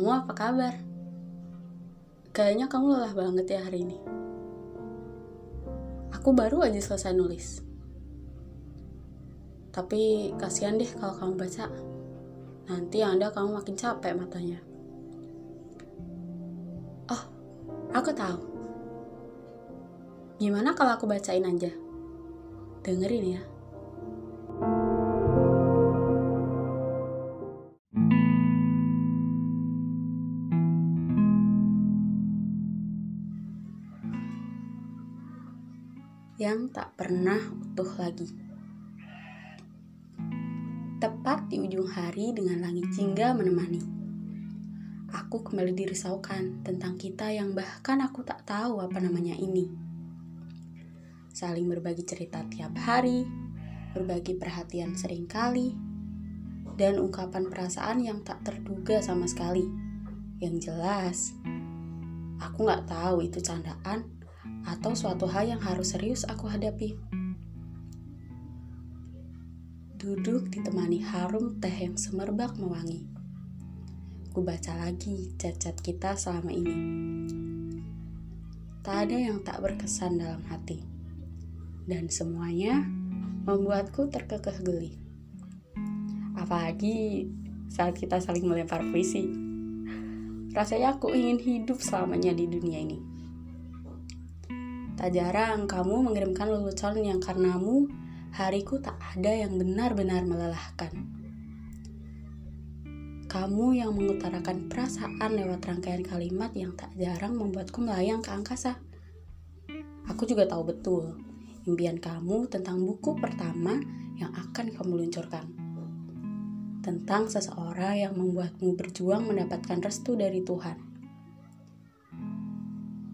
Kamu apa kabar? Kayaknya kamu lelah banget ya hari ini. Aku baru aja selesai nulis. Tapi kasihan deh kalau kamu baca. Nanti anda kamu makin capek matanya. Oh, aku tahu. Gimana kalau aku bacain aja? Dengerin ya. Yang tak pernah utuh lagi. Tepat di ujung hari dengan langit jingga menemani, aku kembali dirisaukan tentang kita yang bahkan aku tak tahu apa namanya ini. Saling berbagi cerita tiap hari, berbagi perhatian seringkali, dan ungkapan perasaan yang tak terduga sama sekali. Yang jelas, aku gak tahu itu candaan atau suatu hal yang harus serius aku hadapi. Duduk ditemani harum teh yang semerbak mewangi. Ku baca lagi chat-chat kita selama ini. Tak ada yang tak berkesan dalam hati. Dan semuanya membuatku terkekeh geli. Apalagi saat kita saling melempar puisi. Rasanya aku ingin hidup selamanya di dunia ini. Tak jarang kamu mengirimkan lelucon yang karenamu hariku tak ada yang benar-benar melelahkan. Kamu yang mengutarakan perasaan lewat rangkaian kalimat yang tak jarang membuatku melayang ke angkasa. Aku juga tahu betul impian kamu tentang buku pertama yang akan kamu luncurkan. Tentang seseorang yang membuatmu berjuang mendapatkan restu dari Tuhan.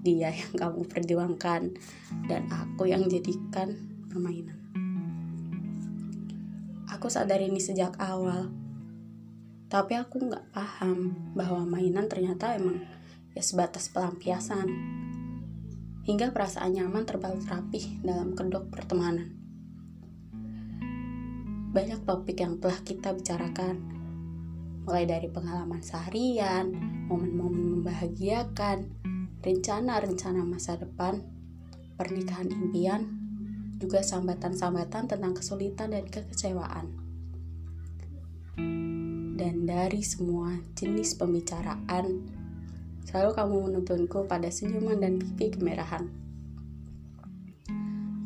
Dia yang kamu perjuangkan dan aku yang jadikan permainan. Aku sadar ini sejak awal, tapi aku gak paham bahwa mainan ternyata emang ya sebatas pelampiasan, hingga perasaan nyaman terbalut rapih dalam kedok pertemanan. Banyak topik yang telah kita bicarakan, mulai dari pengalaman seharian, momen-momen membahagiakan, rencana-rencana masa depan, pernikahan impian, juga sambatan-sambatan tentang kesulitan dan kekecewaan. Dan dari semua jenis pembicaraan, selalu kamu menuntunku pada senyuman dan pipi kemerahan.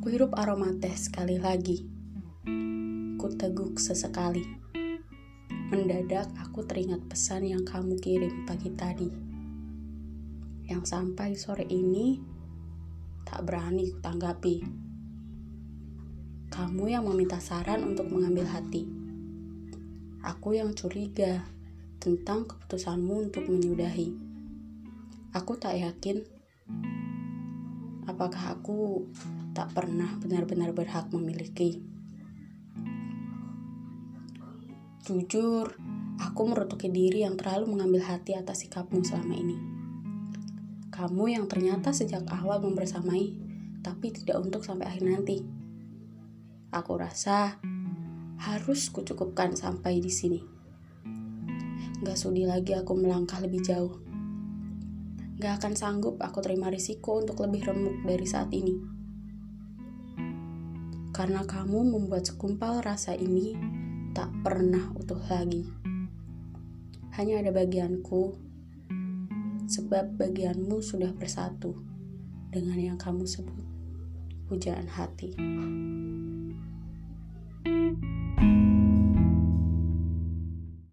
Ku hirup aroma teh sekali lagi. Ku teguk sesekali. Mendadak aku teringat pesan yang kamu kirim pagi tadi. Yang sampai sore ini tak berani kutanggapi. Kamu yang meminta saran untuk mengambil hati. Aku yang curiga tentang keputusanmu untuk menyudahi. Aku tak yakin apakah aku tak pernah benar-benar berhak memiliki. Jujur, aku merutuki diri yang terlalu mengambil hati atas sikapmu selama ini. Kamu yang ternyata sejak awal membersamai, tapi tidak untuk sampai akhir nanti. Aku rasa harus kucukupkan sampai di sini. Gak sudi lagi aku melangkah lebih jauh. Gak akan sanggup aku terima risiko untuk lebih remuk dari saat ini. Karena kamu membuat segumpal rasa ini tak pernah utuh lagi. Hanya ada bagianku. Sebab bagianmu sudah bersatu dengan yang kamu sebut, pujaan hati.